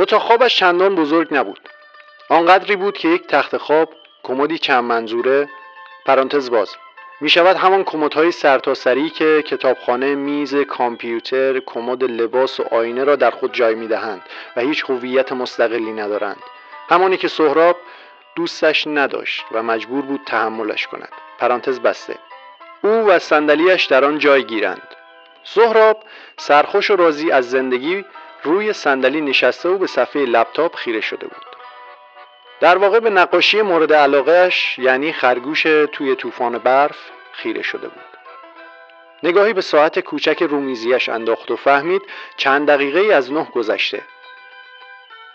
اتاق خوابش چندان بزرگ نبود. آنقدری بود که یک تخت خواب، کمدی چند منظوره پرانتز باز می شود همان کمدهای سرتاسری که کتابخانه، میز کامپیوتر، کمد لباس و آینه را در خود جای می دهند و هیچ هویت مستقلی ندارند. همانی که سهراب دوستش نداشت و مجبور بود تحملش کند. پرانتز بسته. او و صندلی‌اش در آن جای گیرند. سهراب سرخوش و راضی از زندگی روی صندلی نشسته و به صفحه لپتاپ خیره شده بود. در واقع به نقاشی مورد علاقه‌اش، یعنی خرگوش توی طوفان برف، خیره شده بود. نگاهی به ساعت کوچک رومیزیش انداخت و فهمید چند دقیقه از 9 گذشته.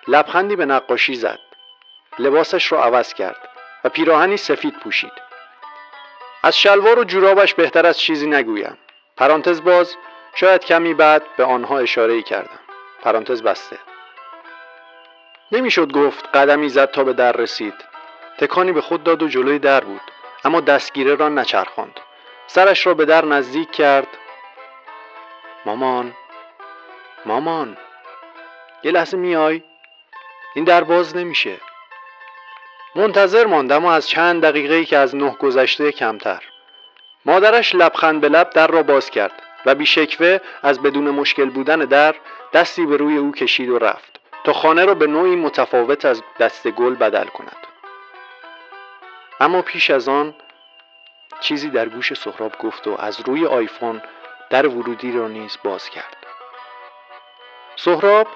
لبخندی به نقاشی زد. لباسش رو عوض کرد و پیراهنی سفید پوشید. از شلوار و جورابش بهتر از چیزی نگویم. پرانتز باز، شاید کمی بعد به آنها اشاره‌ای کردم. پرانتز بسته. نمیشد گفت. قدمی زد تا به در رسید. تکانی به خود داد و جلوی در بود، اما دستگیره را نچرخاند. سرش را به در نزدیک کرد. مامان، یه لحظه میای؟ این در باز نمیشه. منتظر ماند، اما از چند دقیقه‌ای که از 9 گذشته کمتر. مادرش لبخند به لب در را باز کرد و بی‌شکوه از بدون مشکل بودن در دستی به روی او کشید و رفت تا خانه را به نوعی متفاوت از دست گل بدل کند. اما پیش از آن چیزی در گوش سهراب گفت و از روی آیفون در ورودی را نیز باز کرد. سهراب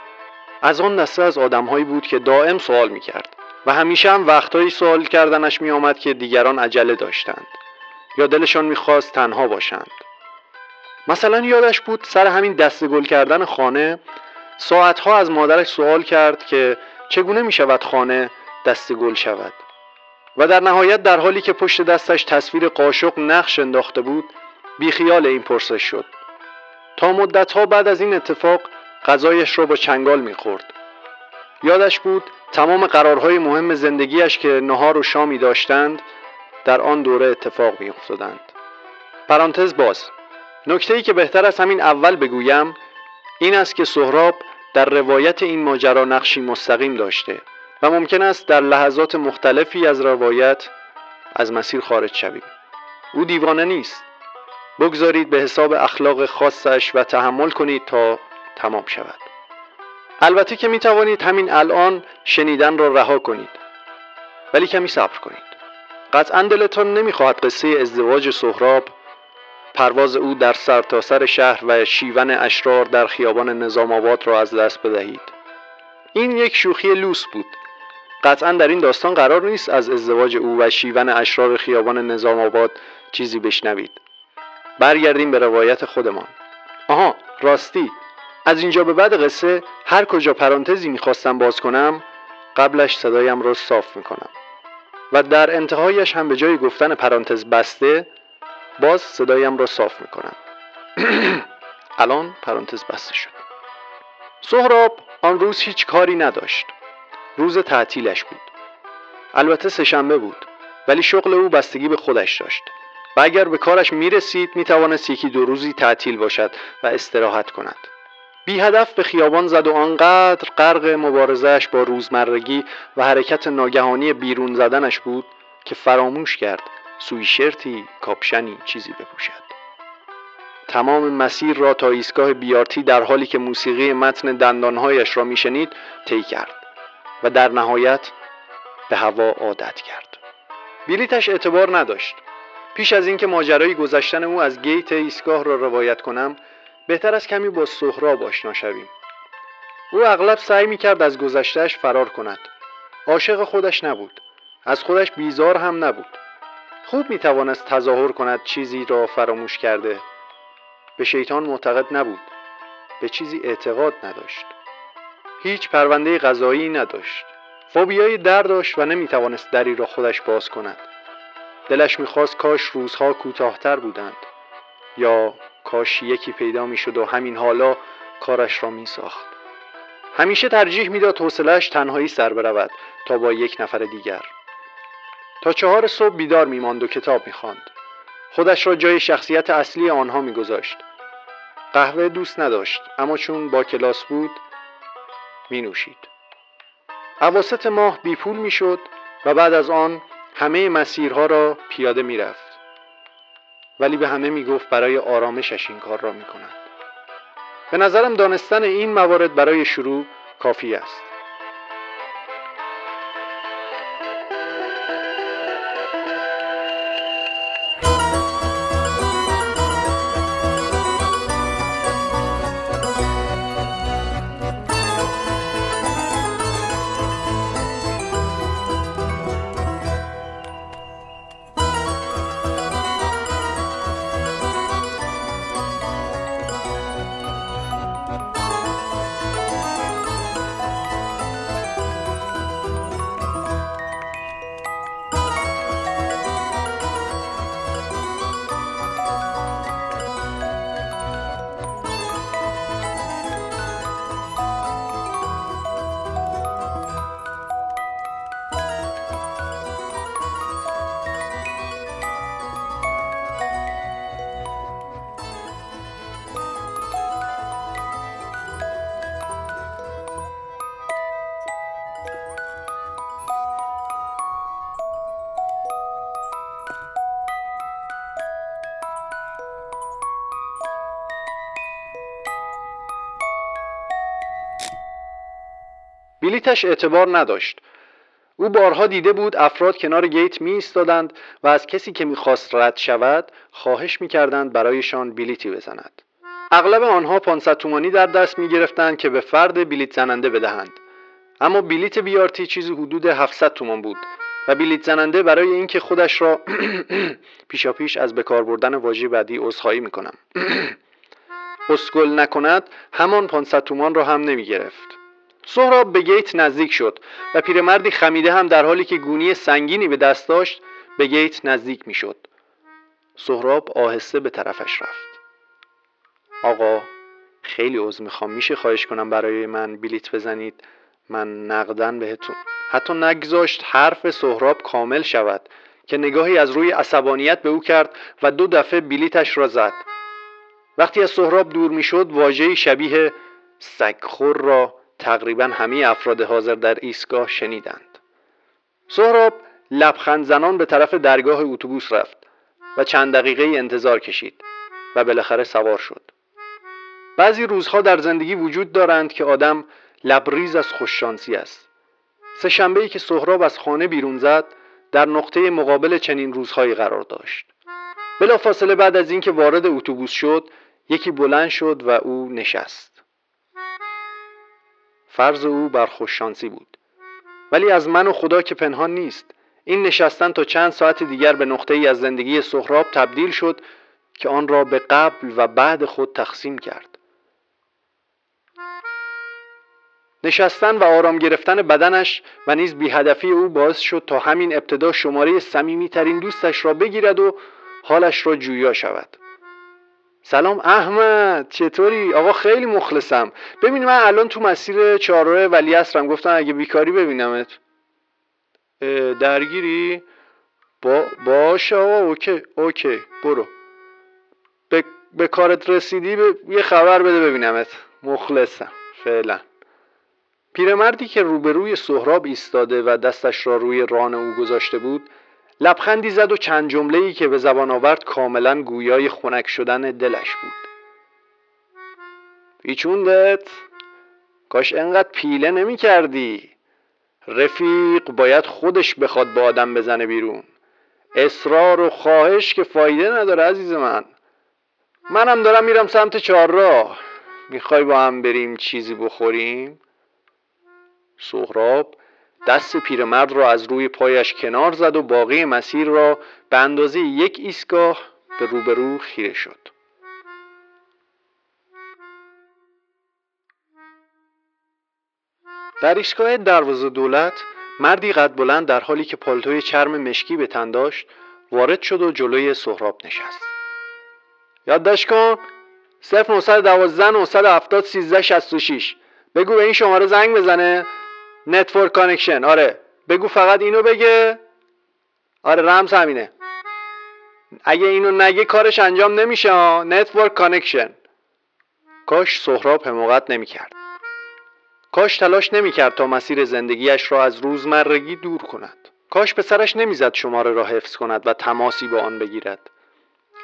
از آن دسته از آدم‌هایی بود که دائم سوال می‌کرد و همیشه هم وقتایی سوال کردنش می‌آمد که دیگران عجله داشتند یا دلشان می‌خواست تنها باشند. مثلا یادش بود سر همین دسته گل کردن خانه ساعتها از مادرش سوال کرد که چگونه می شود خانه دسته گل شود و در نهایت در حالی که پشت دستش تصویر قاشق نقش انداخته بود بیخیال این پرسش شد. تا مدتها بعد از این اتفاق غذایش را با چنگال می خورد. یادش بود تمام قرارهای مهم زندگیش که نهار و شامی داشتند در آن دوره اتفاق می افتادند. پرانتز باز. نکته‌ای که بهتر از همین اول بگویم این است که سهراب در روایت این ماجرا نقشی مستقیم داشته و ممکن است در لحظات مختلفی از روایت از مسیر خارج شویم. او دیوانه نیست. بگذارید به حساب اخلاق خاصش و تحمل کنید تا تمام شود. البته که می توانید همین الان شنیدن را رها کنید، ولی کمی صبر کنید. قطعاً دلتان نمی خواهد قصه ازدواج سهراب، پرواز او در سرتاسر شهر و شیون اشرار در خیابان نظام آباد را از دست بدهید. این یک شوخی لوس بود. قطعاً در این داستان قرار نیست از ازدواج او و شیون اشرار خیابان نظام آباد چیزی بشنوید. برگردیم به روایت خودمان. آها، راستی از اینجا به بعد قصه هر کجا پرانتزی می‌خواستم باز کنم قبلش صدایم را صاف می‌کنم و در انتهایش هم به جای گفتن پرانتز بسته باز صدایم را صاف میکنم. الان پرانتز بسته شد. سهراب آن روز هیچ کاری نداشت. روز تعطیلش بود. البته سه‌شنبه بود، ولی شغل او بستگی به خودش داشت و اگر به کارش میرسید میتوانست یکی دو روزی تعطیل باشد و استراحت کند. بی هدف به خیابان زد و آنقدر غرق مبارزهش با روزمرگی و حرکت ناگهانی بیرون زدنش بود که فراموش کرد سویشرتی، کاپشنی، چیزی بپوشد. تمام مسیر را تا ایستگاه بیارتی در حالی که موسیقی متن دندانهایش را میشنید طی کرد و در نهایت به هوا عادت کرد. بلیتش اعتبار نداشت. پیش از اینکه ماجرای گذشتن او از گیت ایستگاه را روایت کنم، بهتر است کمی با سهراب آشنا شویم. او اغلب سعی می‌کرد از گذشته‌اش فرار کند. عاشق خودش نبود. از خودش بیزار هم نبود. خوب میتوانست تظاهر کند چیزی را فراموش کرده. به شیطان معتقد نبود. به چیزی اعتقاد نداشت. هیچ پرونده قضایی نداشت. فوبیای در داشت و نمیتوانست دری را خودش باز کند. دلش میخواست کاش روزها کوتاه‌تر بودند یا کاش یکی پیدا میشد و همین حالا کارش را میساخت. همیشه ترجیح میداد حوصله‌اش تنهایی سر برود تا با یک نفر دیگر. تا 4 صبح بیدار می‌ماند و کتاب می‌خواند. خودش را جای شخصیت اصلی آنها می‌گذاشت. قهوه دوست نداشت، اما چون با کلاس بود می‌نوشید. اواسط ماه بیپول می شد و بعد از آن همه مسیرها را پیاده می رفت. ولی به همه می گفت برای آرامشش این کار را می کند. به نظرم دانستن این موارد برای شروع کافی است. بلیطش اعتبار نداشت. او بارها دیده بود افراد کنار گیت می ایستادند و از کسی که می خواست رد شود خواهش می کردند برایشان بلیطی بزند. اغلب آنها 500 تومانی در دست می گرفتند که به فرد بلیط زننده بدهند. اما بلیط بیارتی چیزی حدود 700 تومان بود و بلیط زننده برای اینکه خودش را پیشاپیش از بکار بردن واژه بعدی عذرخواهی می کنم اسکل نکند همان 500 تومان را هم نمی گرفت. سهراب به گیت نزدیک شد و پیرمردی خمیده هم در حالی که گونی سنگینی به دست داشت به گیت نزدیک می شد. سهراب آهسته به طرفش رفت. آقا خیلی عذر میخوام، میشه خواهش کنم برای من بلیت بزنید؟ من نقدن بهتون. حتی نگذاشت حرف سهراب کامل شود که نگاهی از روی عصبانیت به او کرد و دو دفعه بلیتش را زد. وقتی از سهراب دور می شد واژه‌ای شبیه سگخور را تقریبا همه افراد حاضر در ایستگاه شنیدند. سهراب لبخند زنان به طرف درگاه اتوبوس رفت و چند دقیقه انتظار کشید و بالاخره سوار شد. بعضی روزها در زندگی وجود دارند که آدم لبریز از خوششانسی است. سه شنبه‌ای که سهراب از خانه بیرون زد در نقطه مقابل چنین روزهایی قرار داشت. بلافاصله بعد از اینکه وارد اتوبوس شد یکی بلند شد و او نشست. فرض او بر خوششانسی بود، ولی از من و خدا که پنهان نیست این نشستن تا چند ساعت دیگر به نقطه‌ای از زندگی سهراب تبدیل شد که آن را به قبل و بعد خود تقسیم کرد. نشستن و آرام گرفتن بدنش و نیز بی‌هدفی او باعث شد تا همین ابتدا شماره صمیمی‌ترین دوستش را بگیرد و حالش را جویا شود. سلام احمد، چطوری؟ آقا خیلی مخلصم. ببین من الان تو مسیر چهارراه ولیعصرم، گفتن اگه بیکاری ببینمت. درگیری؟ باشه آقا، اوکی برو. به کارت رسیدی یه خبر بده ببینمت. مخلصم. فعلا. پیرمردی که روبروی سهراب ایستاده و دستش را روی ران او گذاشته بود لبخندی زد و چند جمله‌ای که به زبان آورد کاملاً گویای خنک شدن دلش بود. پیچوندت؟ کاش انقدر پیله نمی کردی. رفیق باید خودش بخواد با آدم بزنه بیرون. اصرار و خواهش که فایده نداره عزیز من. منم دارم میرم سمت چهارراه. میخوای با هم بریم چیزی بخوریم؟ سهراب دست پیرمرد را از روی پایش کنار زد و باقی مسیر را به اندازه یک ایستگاه به روبرو خیره شد. در ایستگاه دروازه دولت مردی قد بلند در حالی که پالتوی چرم مشکی به تن داشت وارد شد و جلوی سهراب نشست. یادداشت کن 0912 970 1366. بگو به این شماره زنگ بزنه. نتورک کانکشن. آره بگو فقط اینو بگه. آره رمز همینه. اگه اینو نگه کارش انجام نمیشه. نتورک کانکشن. کاش سهراب حماقت نمیکرد. کاش تلاش نمی‌کرد تا مسیر زندگیش را از روزمرگی دور کند. کاش پسرش نمی‌زد شماره را حفظ کند و تماسی با آن بگیرد.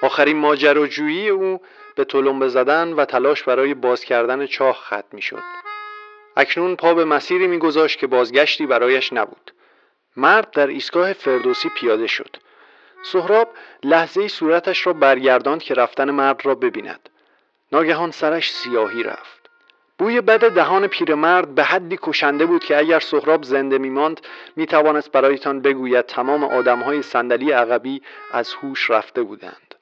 آخرین ماجراجویی او به تلمبه زدن و تلاش برای باز کردن چاه ختم می‌شد. اکنون پا به مسیری می‌گذاشت که بازگشتی برایش نبود. مرد در ایستگاه فردوسی پیاده شد. سهراب لحظه‌ای صورتش را برگرداند که رفتن مرد را ببیند. ناگهان سرش سیاهی رفت. بوی بد دهان پیرمرد به حدی کشنده بود که اگر سهراب زنده می‌ماند می‌توانست برایتان بگوید تمام آدم‌های صندلی عقبی از هوش رفته بودند.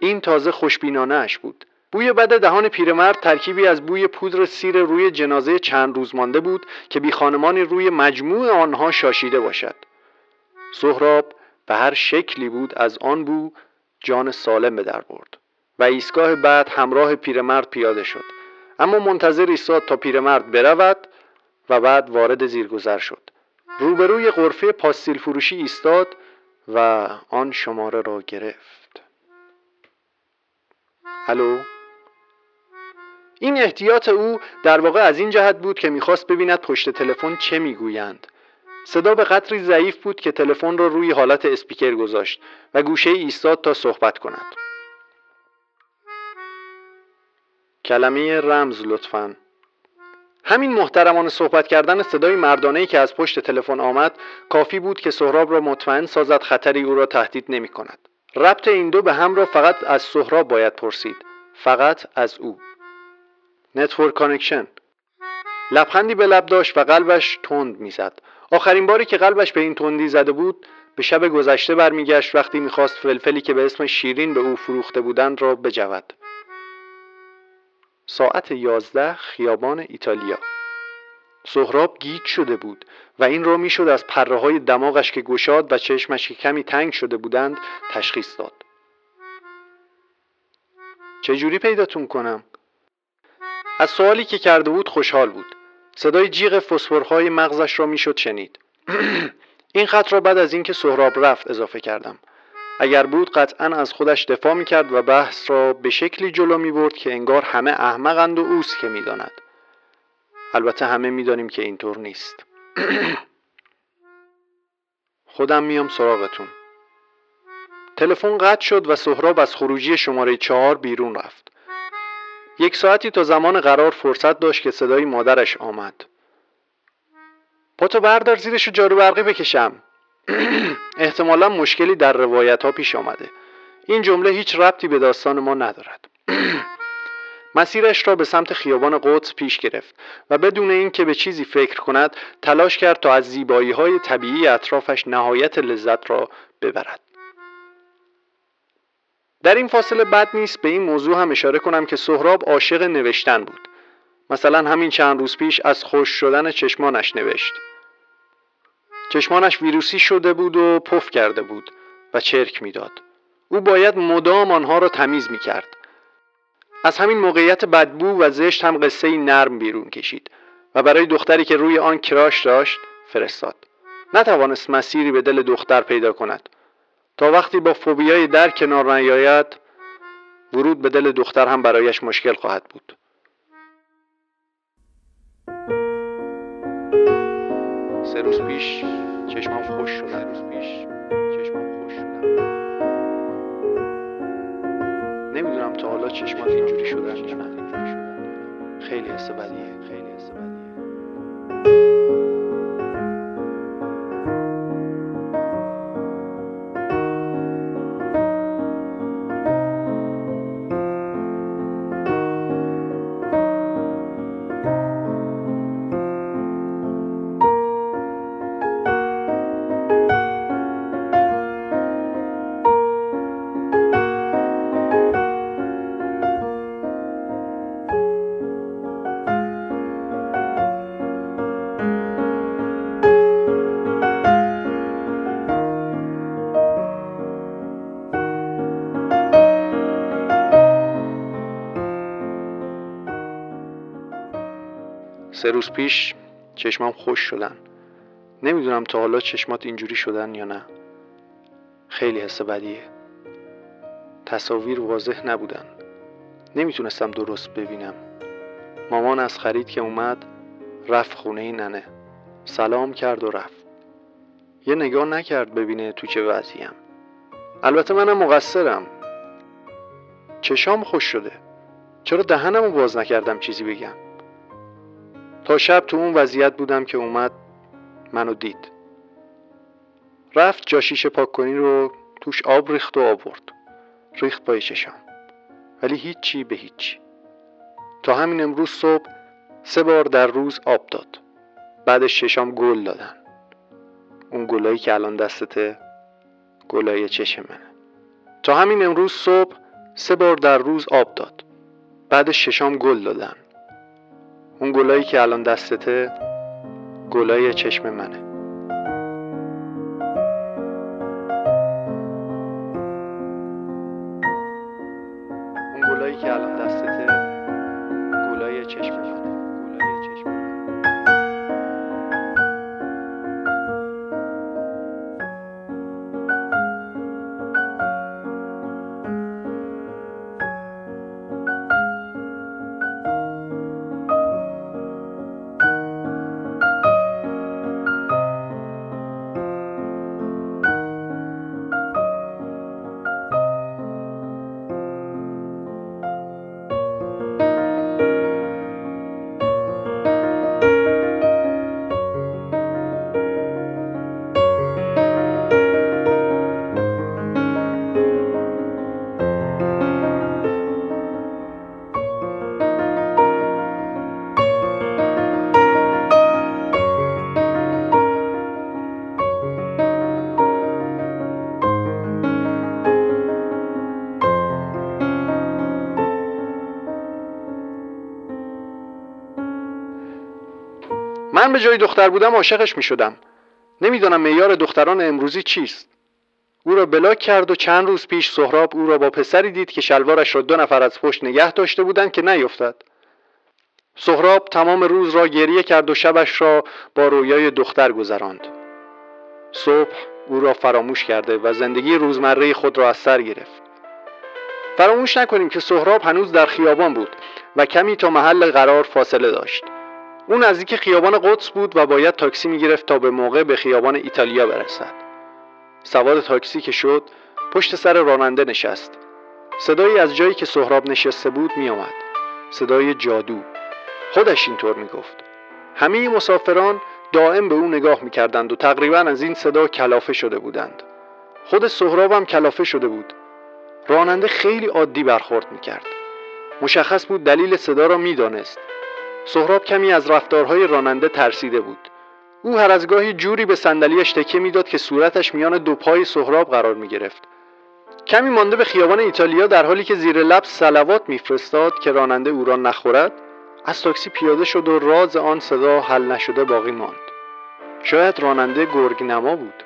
این تازه خوشبینانه‌اش بود. بوی بد دهان پیرمرد ترکیبی از بوی پودر سیر روی جنازه چند روز مانده بود که بی خانمانی روی مجموع آنها شاشیده باشد. سهراب به هر شکلی بود از آن بو جان سالم به در برد و ایستگاه بعد همراه پیرمرد پیاده شد، اما منتظر ایستاد تا پیرمرد برود و بعد وارد زیرگذر شد. روبروی غرفه پاستیل فروشی ایستاد و آن شماره را گرفت. الو. این احتیاط او در واقع از این جهت بود که می‌خواست ببیند پشت تلفن چه می‌گویند. صدا به قدری ضعیف بود که تلفن را روی حالت اسپیکر گذاشت و گوشه ایستاد تا صحبت کند. کلمه رمز لطفاً. همین محترمانه صحبت کردن صدای مردانه‌ای که از پشت تلفن آمد کافی بود که سهراب را مطمئن سازد خطری او را تهدید نمی‌کند. ربط این دو به هم را فقط از سهراب باید پرسید، فقط از او. نتورک کانکشن. لبخندی به لب داشت و قلبش تند می‌زد. آخرین باری که قلبش به این تندی زده بود به شب گذشته برمیگشت وقتی می‌خواست فلفلی که به اسم شیرین به او فروخته بودند را بجود. ساعت 11 خیابان ایتالیا. سهراب گیج شده بود و این را میشد از پره‌های دماغش که گشاد و چشمش که کمی تنگ شده بودند تشخیص داد. چجوری پیداتون کنم؟ از سوالی که کرده بود خوشحال بود. صدای جیغ فسفورهای مغزش را میشد شنید. این خط را بعد از اینکه سهراب رفت اضافه کردم. اگر بود قطعاً از خودش دفاع میکرد و بحث را به شکلی جلو میبرد که انگار همه احمقند و اوست که میداند. البته همه میدانیم که اینطور نیست. خودم میام سراغتون. تلفن قطع شد و سهراب از خروجی شماره 4 بیرون رفت. یک ساعتی تا زمان قرار فرصت داشت که صدای مادرش آمد. پاتو بردار زیرشو جارو برقی بکشم. احتمالا مشکلی در روایت ها پیش آمده. این جمله هیچ ربطی به داستان ما ندارد. مسیرش را به سمت خیابان قدس پیش گرفت و بدون اینکه به چیزی فکر کند تلاش کرد تا از زیبایی های طبیعی اطرافش نهایت لذت را ببرد. در این فاصله بد نیست به این موضوع هم اشاره کنم که سهراب عاشق نوشتن بود. مثلا همین چند روز پیش از خوش شدن چشمانش نوشت. چشمانش ویروسی شده بود و پف کرده بود و چرک میداد. او باید مدام آنها را تمیز میکرد. از همین موقعیت بدبو و زشت هم قصه نرم بیرون کشید و برای دختری که روی آن کراش داشت فرستاد. نتوانست مسیری به دل دختر پیدا کند. تا وقتی با فوبیای در کنار نیاید ورود به دل دختر هم برایش مشکل خواهد بود. سه روز پیش چشمم خوش شد. نمیدونم تا حالا چشمات اینجوری شده یا نه. خیلی حس بدیه. سه روز پیش چشمام خوش شدن. نمیدونم تا حالا چشمات اینجوری شدن یا نه. خیلی حس بدیه. تصاویر واضح نبودن. نمیتونستم درست ببینم. مامان از خرید که اومد رفت خونه ننه. سلام کرد و رفت. یه نگاه نکرد ببینه تو چه وضعیم. البته منم مقصرم. چشام خوش شده. چرا دهنمو باز نکردم چیزی بگم؟ تا شب تو اون وضعیت بودم که اومد منو دید. رفت جا شیشه پاک کنی رو توش آب ریخت و آورد. ریخت پای چشام. ولی هیچی به هیچی. تا همین امروز صبح 3 بار در روز آب داد. بعدش چشام گل دادن. اون گلایی که الان دستته گلای چشم منه. تا همین امروز صبح 3 بار در روز آب داد. بعدش چشام گل دادن. اون گلایی که الان دستته گلای چشم منه. من به جای دختر بودم عاشقش می شدم. نمیدانم معیار دختران امروزی چیست. او را بلاک کرد و چند روز پیش سهراب او را با پسری دید که شلوارش را 2 نفر از پشت نگه داشته بودند که نیفتد. سهراب تمام روز را گریه کرد و شبش را با رویای دختر گذراند. صبح او را فراموش کرده و زندگی روزمره خود را از سر گرفت. فراموش نکنیم که سهراب هنوز در خیابان بود و کمی تا محل قرار فاصله داشت. اون نزدیک خیابان قدس بود و باید تاکسی میگرفت تا به موقع به خیابان ایتالیا برسد. سوار تاکسی که شد، پشت سر راننده نشست. صدایی از جایی که سهراب نشسته بود میآمد. صدای جادو. خودش اینطور میگفت. همه مسافران دائم به اون نگاه میکردند و تقریباً از این صدا کلافه شده بودند. خود سهراب هم کلافه شده بود. راننده خیلی عادی برخورد میکرد. مشخص بود دلیل صدا را میدانست. سهراب کمی از رفتارهای راننده ترسیده بود. او هر از گاهی جوری به صندلیاش تکه میداد که صورتش میان 2 پای سهراب قرار می گرفت. کمی مانده به خیابان ایتالیا در حالی که زیر لب صلوات میفرستاد که راننده او را نخورد، از تاکسی پیاده شد و راز آن صدا حل نشده باقی ماند. شاید راننده گرگ نما بود.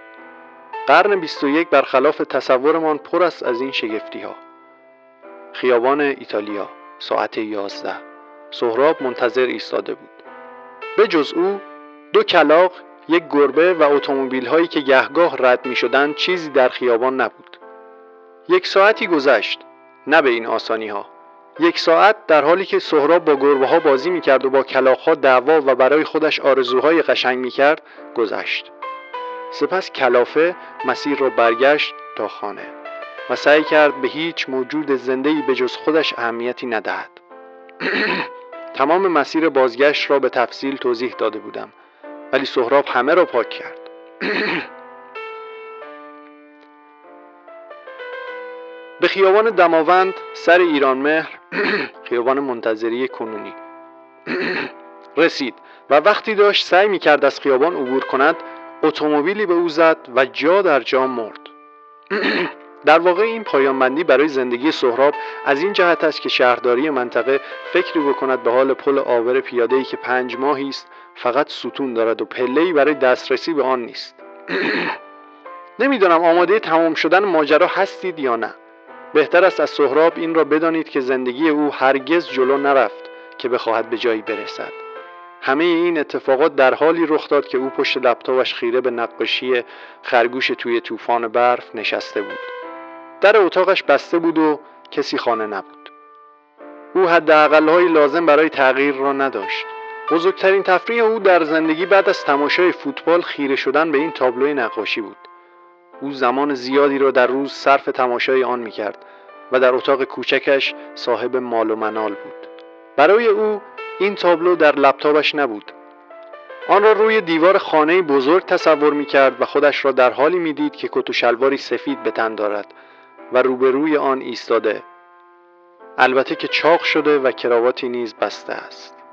قرن 21 برخلاف تصورمان پر است از این شگفتی ها. خیابان ایتالیا، ساعت 11. سهراب منتظر ایستاده بود. به جز او 2 کلاغ، 1 گربه و اتومبیل‌هایی که گهگاه رد می‌شدند چیزی در خیابان نبود. 1 ساعتی گذشت، نه به این آسانی‌ها. 1 ساعت در حالی که سهراب با گربه‌ها بازی می‌کرد و با کلاغ‌ها دعوا و برای خودش آرزوهای قشنگ می‌کرد گذشت. سپس کلافه مسیر را برگشت تا خانه و سعی کرد به هیچ موجود زنده‌ای به جز خودش اهمیتی ندهد. تمام مسیر بازگشت را به تفصیل توضیح داده بودم، ولی سهراب همه را پاک کرد. به خیابان دماوند، سر ایرانمهر، خیابان منتظری کنونی رسید و وقتی داشت سعی می‌کرد از خیابان عبور کند، اتومبیلی به او زد و جا در جا مرد. در واقع این پایانبندی برای زندگی سهراب از این جهت است که شهرداری منطقه فکری بکند به حال پل عابر پیاده‌ای که 5 ماهی است، فقط ستون دارد و پله‌ای برای دسترسی به آن نیست. نمیدانم آماده تمام شدن ماجرا هستید یا نه. بهتر است از سهراب این را بدانید که زندگی او هرگز جلو نرفت که بخواهد به جایی برسد. همه این اتفاقات در حالی رخ داد که او پشت لپتاپش خیره به نقاشی خرگوش توی طوفان برف نشسته بود. در اتاقش بسته بود و کسی خانه نبود. او حداقل‌های لازم برای تغییر را نداشت. بزرگترین تفریح او در زندگی بعد از تماشای فوتبال خیره شدن به این تابلوی نقاشی بود. او زمان زیادی را در روز صرف تماشای آن می‌کرد و در اتاق کوچکش صاحب مال و منال بود. برای او این تابلو در لپتاپش نبود. آن را روی دیوار خانه بزرگ تصور می‌کرد و خودش را در حالی می‌دید که کت و شلواری سفید به تن دارد و روبروی آن ایستاده، البته که چاق شده و کراواتی نیز بسته است.